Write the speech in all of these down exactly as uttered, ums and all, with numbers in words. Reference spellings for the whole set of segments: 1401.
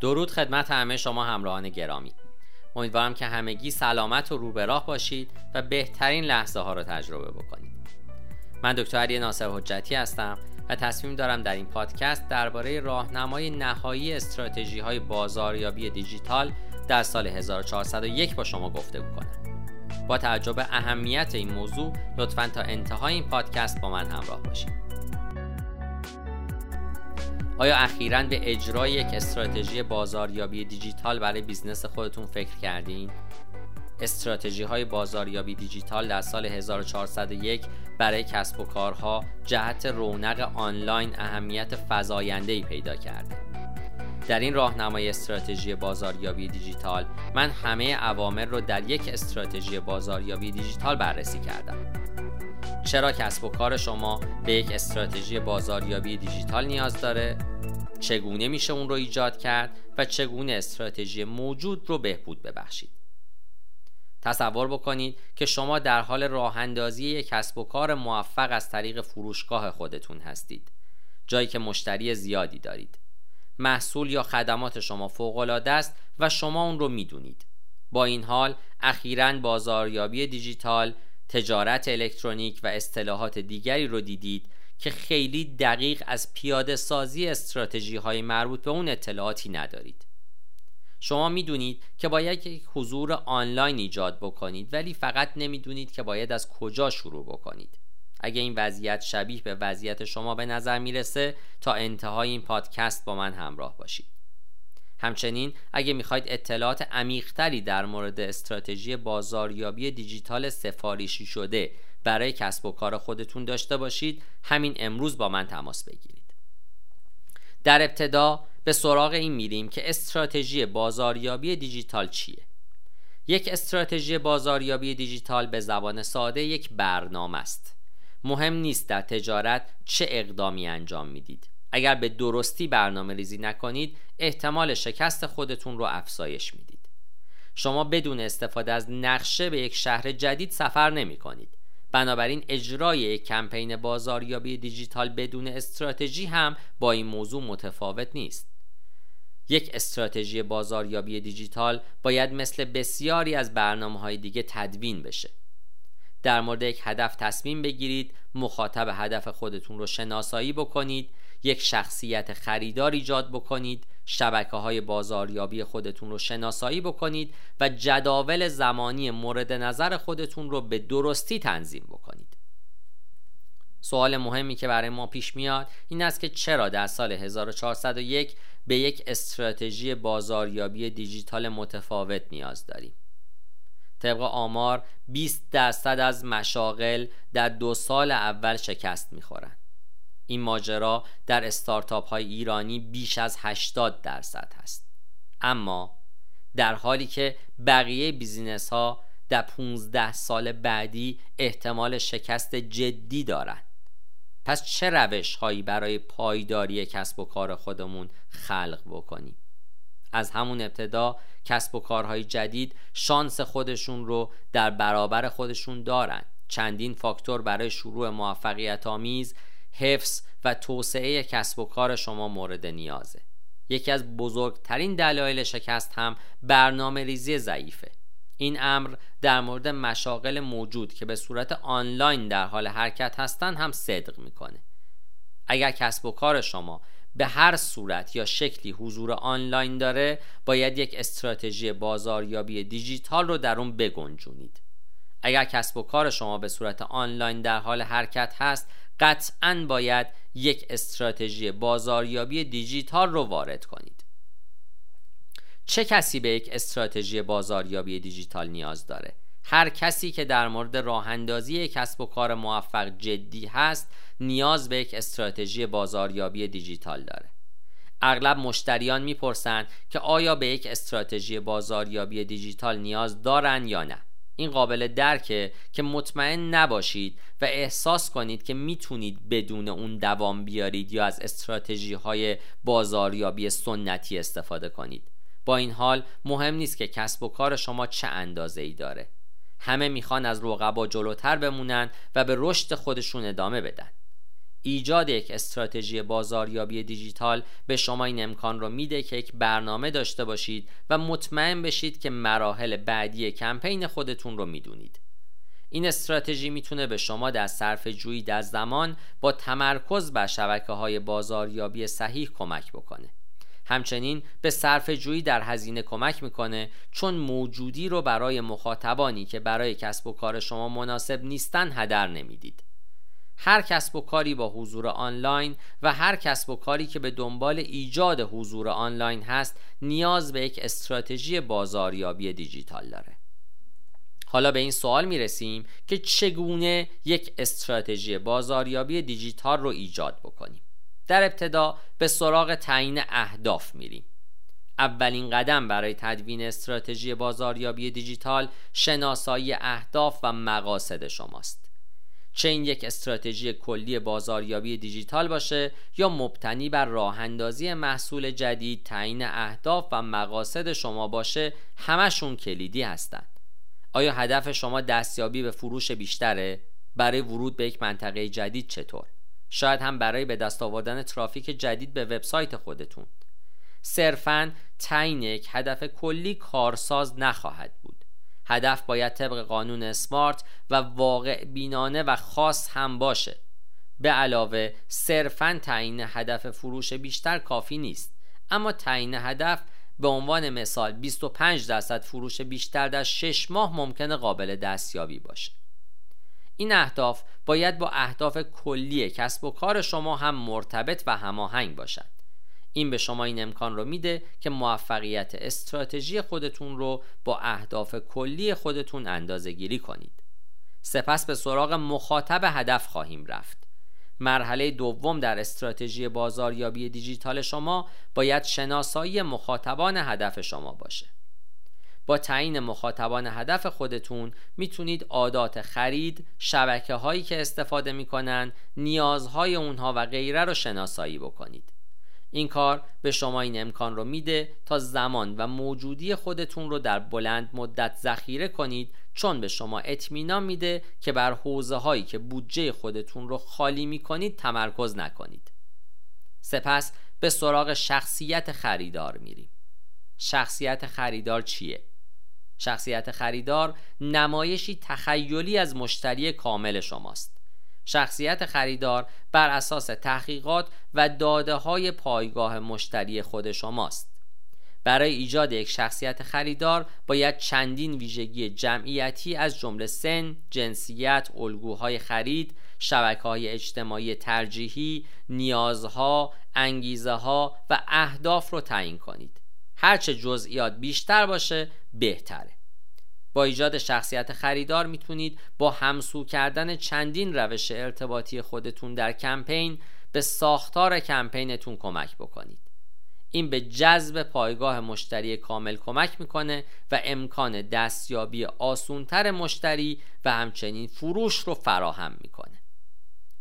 درود خدمت همه شما همراهان گرامی. امیدوارم که همگی سلامت و رو به راه باشید و بهترین لحظه ها رو تجربه بکنید. من دکتر علی ناصرحجتی هستم و تصمیم دارم در این پادکست درباره راهنمای نهایی استراتژی های بازاریابی دیجیتال در سال هزار و چهارصد و یک با شما گفتگو کنم. با توجه به اهمیت این موضوع لطفاً تا انتهای این پادکست با من همراه باشید. آیا اخیراً به اجرای یک استراتژی بازاریابی دیجیتال برای بیزنس خودتون فکر کردین؟ استراتژی‌های بازاریابی دیجیتال در سال هزار و چهارصد و یک برای کسب و کارها جهت رونق آنلاین اهمیت فزاینده‌ای پیدا کرده. در این راهنمای استراتژی بازاریابی دیجیتال من همه عوامل رو در یک استراتژی بازاریابی دیجیتال بررسی کردم. چرا کسب و کار شما به یک استراتژی بازاریابی دیجیتال نیاز داره؟ چگونه میشه اون رو ایجاد کرد و چگونه استراتژی موجود رو بهبود ببخشید؟ تصور بکنید که شما در حال راهاندازی یک کسب و کار موفق از طریق فروشگاه خودتون هستید، جایی که مشتری زیادی دارید. محصول یا خدمات شما فوق‌العاده است و شما اون رو میدونید. با این حال اخیراً بازاریابی دیجیتال، تجارت الکترونیک و اصطلاحات دیگری رو دیدید که خیلی دقیق از پیاده سازی استراتژی های مربوط به اون اطلاعاتی ندارید. شما میدونید که باید یک حضور آنلاین ایجاد بکنید، ولی فقط نمیدونید که باید از کجا شروع بکنید. اگه این وضعیت شبیه به وضعیت شما به نظر میرسه تا انتهای این پادکست با من همراه باشید. همچنین اگه میخواید اطلاعات عمیق‌تری در مورد استراتژی بازاریابی دیجیتال سفارشی شده برای کسب و کار خودتون داشته باشید، همین امروز با من تماس بگیرید. در ابتدا به سراغ این میریم که استراتژی بازاریابی دیجیتال چیه؟ یک استراتژی بازاریابی دیجیتال به زبان ساده یک برنامه است. مهم نیست در تجارت چه اقدامی انجام میدید. اگر به درستی برنامه ریزی نکنید، احتمال شکست خودتون رو افزایش میدید. شما بدون استفاده از نقشه به یک شهر جدید سفر نمی کنید. بنابراین اجرای یک کمپین بازاریابی دیجیتال بدون استراتژی هم با این موضوع متفاوت نیست. یک استراتژی بازاریابی دیجیتال باید مثل بسیاری از برنامه‌های دیگه تدوین بشه. در مورد یک هدف تصمیم بگیرید، مخاطب هدف خودتون رو شناسایی بکنید، یک شخصیت خریدار ایجاد بکنید، شبکه‌های بازاریابی خودتون رو شناسایی بکنید و جداول زمانی مورد نظر خودتون رو به درستی تنظیم بکنید. سوال مهمی که برای ما پیش میاد این است که چرا در سال هزار و چهارصد و یک به یک استراتژی بازاریابی دیجیتال متفاوت نیاز داریم؟ طبق آمار بیست درصد از مشاغل در دو سال اول شکست می‌خورند. این ماجرا در استارتاپ های ایرانی بیش از هشتاد درصد هست. اما در حالی که بقیه بیزینس ها در پانزده سال بعدی احتمال شکست جدی دارند. پس چه روش هایی برای پایداری کسب و کار خودمون خلق بکنیم؟ از همون ابتدا کسب و کارهای جدید شانس خودشون رو در برابر خودشون دارن. چندین فاکتور برای شروع موفقیت آمیز، حفظ و توسعه کسب و کار شما مورد نیازه. یکی از بزرگترین دلایل شکست هم برنامه ریزی ضعیفه. این امر در مورد مشاغل موجود که به صورت آنلاین در حال حرکت هستن هم صدق میکنه. اگر کسب و کار شما به هر صورت یا شکلی حضور آنلاین داره، باید یک استراتژی بازاریابی دیجیتال رو در اون بگنجونید. اگر کسب و کار شما به صورت آنلاین در حال حرکت هست، قطعاً باید یک استراتژی بازاریابی دیجیتال رو وارد کنید. چه کسی به یک استراتژی بازاریابی دیجیتال نیاز داره؟ هر کسی که در مورد راهاندازی کسب و کار موفق جدی هست، نیاز به یک استراتژی بازاریابی دیجیتال داره. اغلب مشتریان میپرسن که آیا به یک استراتژی بازاریابی دیجیتال نیاز دارن یا نه. این قابل درکه که مطمئن نباشید و احساس کنید که میتونید بدون اون دوام بیارید یا از استراتژی‌های بازاریابی سنتی استفاده کنید. با این حال مهم نیست که کسب و کار شما چه اندازه‌ای داره. همه میخوان از رقبا جلوتر بمونن و به رشد خودشون ادامه بدن. ایجاد یک استراتژی بازاریابی دیجیتال به شما این امکان رو میده که یک برنامه داشته باشید و مطمئن بشید که مراحل بعدی کمپین خودتون رو میدونید. این استراتژی میتونه به شما در صرفه‌جویی از زمان با تمرکز بر شبکه‌های بازاریابی صحیح کمک بکنه. همچنین به صرفه‌جویی در هزینه کمک میکنه، چون موجودی رو برای مخاطبانی که برای کسب و کار شما مناسب نیستن هدر نمیدید. هر کسب و کاری با حضور آنلاین و هر کسب و کاری که به دنبال ایجاد حضور آنلاین هست نیاز به یک استراتژی بازاریابی دیجیتال داره. حالا به این سوال میرسیم که چگونه یک استراتژی بازاریابی دیجیتال رو ایجاد بکنیم. در ابتدا به سراغ تعیین اهداف میریم. اولین قدم برای تدوین استراتژی بازاریابی دیجیتال شناسایی اهداف و مقاصد شماست. چه این یک استراتژی کلی بازاریابی دیجیتال باشه یا مبتنی بر راه‌اندازی محصول جدید، تعیین اهداف و مقاصد شما باشه، همشون کلیدی هستن. آیا هدف شما دستیابی به فروش بیشتره؟ برای ورود به یک منطقه جدید چطور؟ شاید هم برای به دست آوردن ترافیک جدید به وبسایت خودتون. صرفاً تعیین یک هدف کلی کارساز نخواهد بود. هدف باید طبق قانون اسمارت و واقع بینانه و خاص هم باشه. به علاوه صرفاً تعیین هدف فروش بیشتر کافی نیست، اما تعیین هدف به عنوان مثال بیست و پنج درصد فروش بیشتر در شش ماه ممکنه قابل دستیابی باشه. این اهداف باید با اهداف کلی کسب و کار شما هم مرتبط و هماهنگ باشند. این به شما این امکان رو میده که موفقیت استراتژی خودتون رو با اهداف کلی خودتون اندازه‌گیری کنید. سپس به سراغ مخاطب هدف خواهیم رفت. مرحله دوم در استراتژی بازاریابی دیجیتال شما باید شناسایی مخاطبان هدف شما باشه. با تعیین مخاطبان هدف خودتون میتونید عادات خرید، شبکه‌هایی که استفاده میکنن، نیازهای اونها و غیره رو شناسایی بکنید. این کار به شما این امکان رو میده تا زمان و موجودی خودتون رو در بلند مدت ذخیره کنید، چون به شما اطمینان میده که بر حوزه هایی که بودجه خودتون رو خالی میکنید تمرکز نکنید. سپس به سراغ شخصیت خریدار میریم. شخصیت خریدار چیه؟ شخصیت خریدار نمایشی تخیلی از مشتری کامل شماست. شخصیت خریدار بر اساس تحقیقات و داده‌های پایگاه مشتری خود شماست. برای ایجاد یک شخصیت خریدار باید چندین ویژگی جمعیتی از جمله سن، جنسیت، الگوهای خرید، شبکه‌های اجتماعی ترجیحی، نیازها، انگیزه‌ها و اهداف رو تعیین کنید. هرچه جزئیات بیشتر باشه بهتره. با ایجاد شخصیت خریدار میتونید با همسو کردن چندین روش ارتباطی خودتون در کمپین به ساختار کمپینتون کمک بکنید. این به جذب پایگاه مشتری کامل کمک میکنه و امکان دستیابی آسونتر مشتری و همچنین فروش رو فراهم میکنه.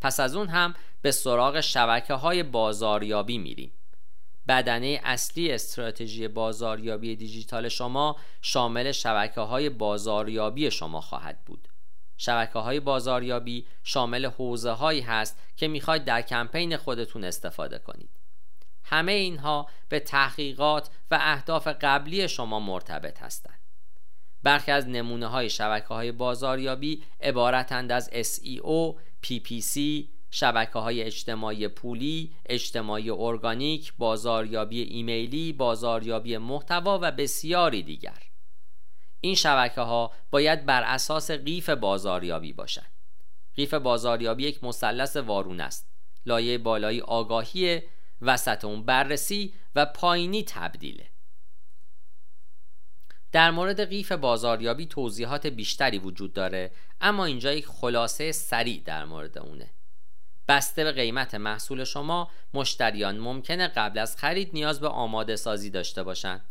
پس از اون هم به سراغ شبکه‌های بازاریابی میریم. بدنه اصلی استراتژی بازاریابی دیجیتال شما شامل شبکه‌های بازاریابی شما خواهد بود. شبکه‌های بازاریابی شامل حوزه‌هایی هست که می‌خواید در کمپین خودتون استفاده کنید. همه اینها به تحقیقات و اهداف قبلی شما مرتبط هستند. برخی از نمونه‌های شبکه‌های بازاریابی عبارتند از اس ای او، پی پی سی، شبکه‌های اجتماعی پولی، اجتماعی ارگانیک، بازاریابی ایمیلی، بازاریابی محتوا و بسیاری دیگر. این شبکه‌ها باید بر اساس قیف بازاریابی باشند. قیف بازاریابی یک مثلث وارونه است. لایه بالایی آگاهی، وسط اون بررسی و پایینی تبدیله. در مورد قیف بازاریابی توضیحات بیشتری وجود داره، اما اینجا یک خلاصه سریع در مورد اونه. بسته به قیمت محصول شما، مشتریان ممکنه قبل از خرید نیاز به آماده سازی داشته باشند.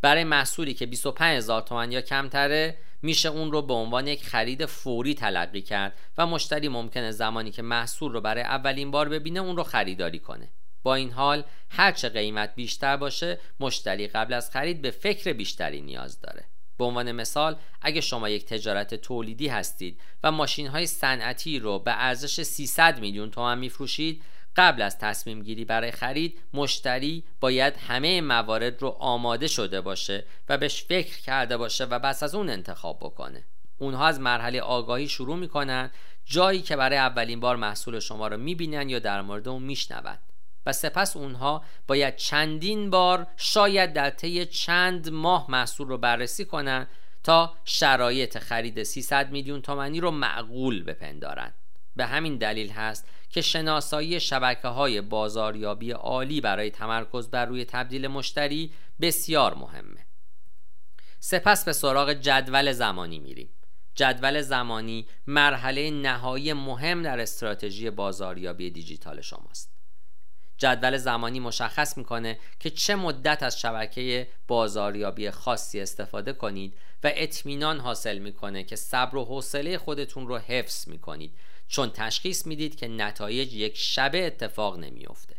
برای محصولی که بیست و پنج هزار تومان یا کمتره، میشه اون رو به عنوان یک خرید فوری تلقی کرد و مشتری ممکنه زمانی که محصول رو برای اولین بار ببینه اون رو خریداری کنه. با این حال، هرچه قیمت بیشتر باشه، مشتری قبل از خرید به فکر بیشتری نیاز داره. به عنوان مثال اگه شما یک تجارت تولیدی هستید و ماشین‌های صنعتی رو به ارزش سیصد میلیون تومان می‌فروشید، قبل از تصمیم گیری برای خرید مشتری باید همه موارد رو آماده شده باشه و بهش فکر کرده باشه و بس از اون انتخاب بکنه. اونها از مرحله آگاهی شروع میکنن، جایی که برای اولین بار محصول شما رو میبینن یا در مورد اون میشنون، و سپس اونها باید چندین بار، شاید در طی چند ماه، محصول رو بررسی کنن تا شرایط خرید سیصد میلیون تومانی رو معقول بپندارن. به همین دلیل هست که شناسایی شبکه‌های بازاریابی عالی برای تمرکز بر روی تبدیل مشتری بسیار مهمه. سپس به سراغ جدول زمانی میریم. جدول زمانی مرحله نهایی مهم در استراتژی بازاریابی دیجیتال شماست. جدول زمانی مشخص میکنه که چه مدت از شبکه بازاریابی خاصی استفاده کنید و اطمینان حاصل میکنه که صبر و حوصله خودتون رو حفظ میکنید، چون تشخیص میدید که نتایج یک شبه اتفاق نمیفته.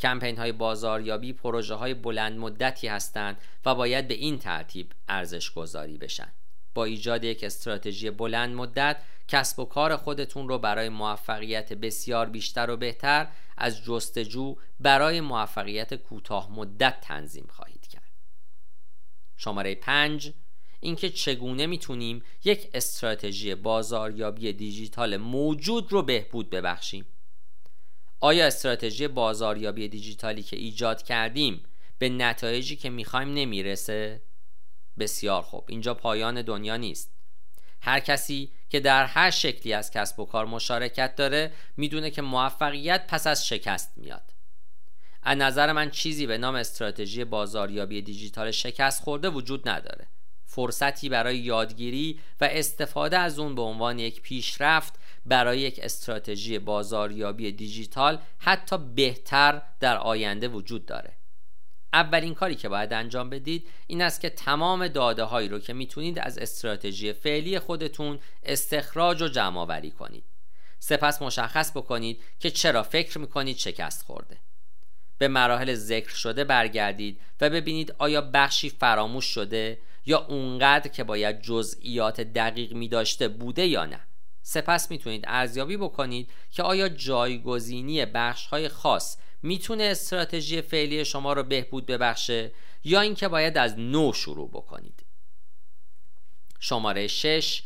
کمپین های بازاریابی پروژه های بلند مدتی هستند و باید به این ترتیب ارزش گذاری بشن. با ایجاد یک استراتژی بلند مدت، کسب و کار خودتون رو برای موفقیت بسیار بیشتر و بهتر از جستجو برای موفقیت کوتاه مدت تنظیم خواهید کرد. شماره پنج، اینکه چگونه میتونیم یک استراتژی بازاریابی دیجیتال موجود رو بهبود ببخشیم. آیا استراتژی بازاریابی دیجیتالی که ایجاد کردیم به نتایجی که میخوایم نمیرسه؟ بسیار خوب، اینجا پایان دنیا نیست. هر کسی که در هر شکلی از کسب و کار مشارکت داره میدونه که موفقیت پس از شکست میاد. از نظر من چیزی به نام استراتژی بازاریابی دیجیتال شکست خورده وجود نداره. فرصتی برای یادگیری و استفاده از اون به عنوان یک پیشرفت برای یک استراتژی بازاریابی دیجیتال حتی بهتر در آینده وجود داره. اولین کاری که باید انجام بدید این است که تمام داده هایی رو که میتونید از استراتژی فعلی خودتون استخراج و جمع آوری کنید. سپس مشخص بکنید که چرا فکر میکنید شکست خورده. به مراحل ذکر شده برگردید و ببینید آیا بخشی فراموش شده یا اونقدر که باید جزئیات دقیق می داشته بوده یا نه. سپس میتونید ارزیابی بکنید که آیا جایگزینی بخش‌های خاص میتونه استراتژی فعلی شما رو بهبود ببخشه یا اینکه باید از نو شروع بکنید. شماره شش،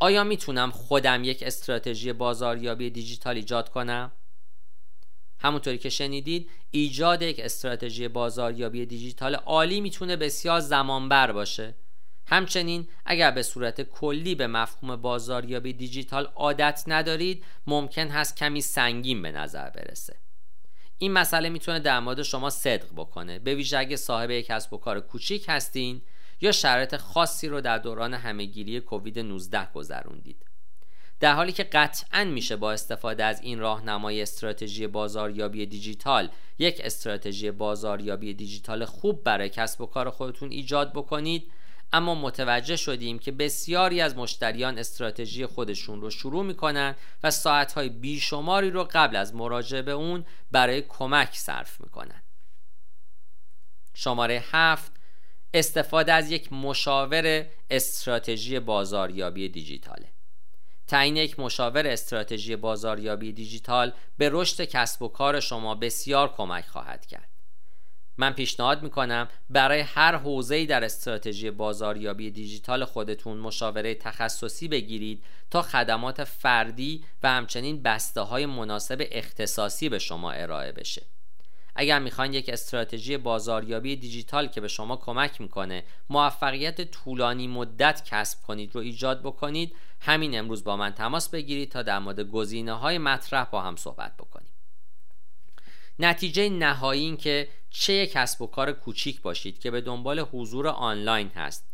آیا میتونم خودم یک استراتژی بازاریابی دیجیتال ایجاد کنم؟ همونطوری که شنیدید، ایجاد یک استراتژی بازاریابی دیجیتال عالی میتونه بسیار زمانبر باشه. همچنین اگر به صورت کلی به مفهوم بازاریابی دیجیتال عادت ندارید، ممکن هست کمی سنگین به نظر برسه. این مسئله میتونه در مورد شما صدق بکنه، به ویژه اگه صاحب یک کسب و کار کوچیک هستین یا شرایط خاصی رو در دوران همهگیری کووید نوزده گذروندید. در حالی که قطعاً میشه با استفاده از این راهنمای استراتژی بازاریابی دیجیتال یک استراتژی بازاریابی دیجیتال خوب برای کسب و کار خودتون ایجاد بکنید، اما متوجه شدیم که بسیاری از مشتریان استراتژی خودشون رو شروع میکنن و ساعتهای بیشماری رو قبل از مراجعه به اون برای کمک صرف میکنن. شماره هفت، استفاده از یک مشاور استراتژی بازاریابی دیجیتاله. تعیین یک مشاور استراتژی بازاریابی دیجیتال به رشد کسب و کار شما بسیار کمک خواهد کرد. من پیشنهاد میکنم برای هر حوزه‌ای در استراتژی بازاریابی دیجیتال خودتون مشاوره تخصصی بگیرید تا خدمات فردی و همچنین بسته‌های مناسب اختصاصی به شما ارائه بشه. اگر میخواین یک استراتژی بازاریابی دیجیتال که به شما کمک میکنه موفقیت طولانی مدت کسب کنید رو ایجاد بکنید، همین امروز با من تماس بگیرید تا در مورد گزینه‌های مطرح با هم صحبت بکنیم. نتیجه نهایی این که چه یک کسب و کار کوچیک باشید که به دنبال حضور آنلاین هست،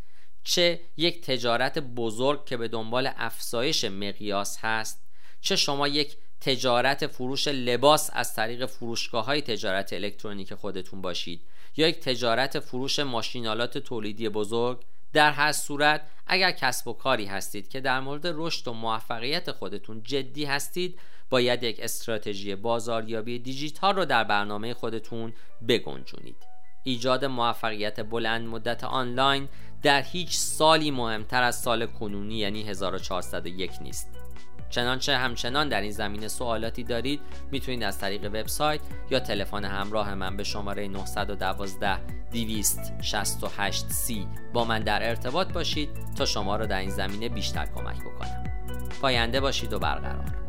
چه یک تجارت بزرگ که به دنبال افزایش مقیاس هست، چه شما یک تجارت فروش لباس از طریق فروشگاه‌های تجارت الکترونیک خودتون باشید یا یک تجارت فروش ماشین‌آلات تولیدی بزرگ، در هر صورت اگر کسب و کاری هستید که در مورد رشد و موفقیت خودتون جدی هستید، باید یک استراتژی بازاریابی دیجیتال رو در برنامه خودتون بگنجونید. ایجاد موفقیت بلند مدت آنلاین در هیچ سالی مهمتر از سال کنونی یعنی هزار و چهارصد و یک نیست. چنانچه همچنان در این زمینه سوالاتی دارید میتونید از طریق وبسایت یا تلفن همراه من به شماره نه یک دو دو شش هشت سی با من در ارتباط باشید تا شما را در این زمینه بیشتر کمک بکنم. پاینده باشید و برقرار.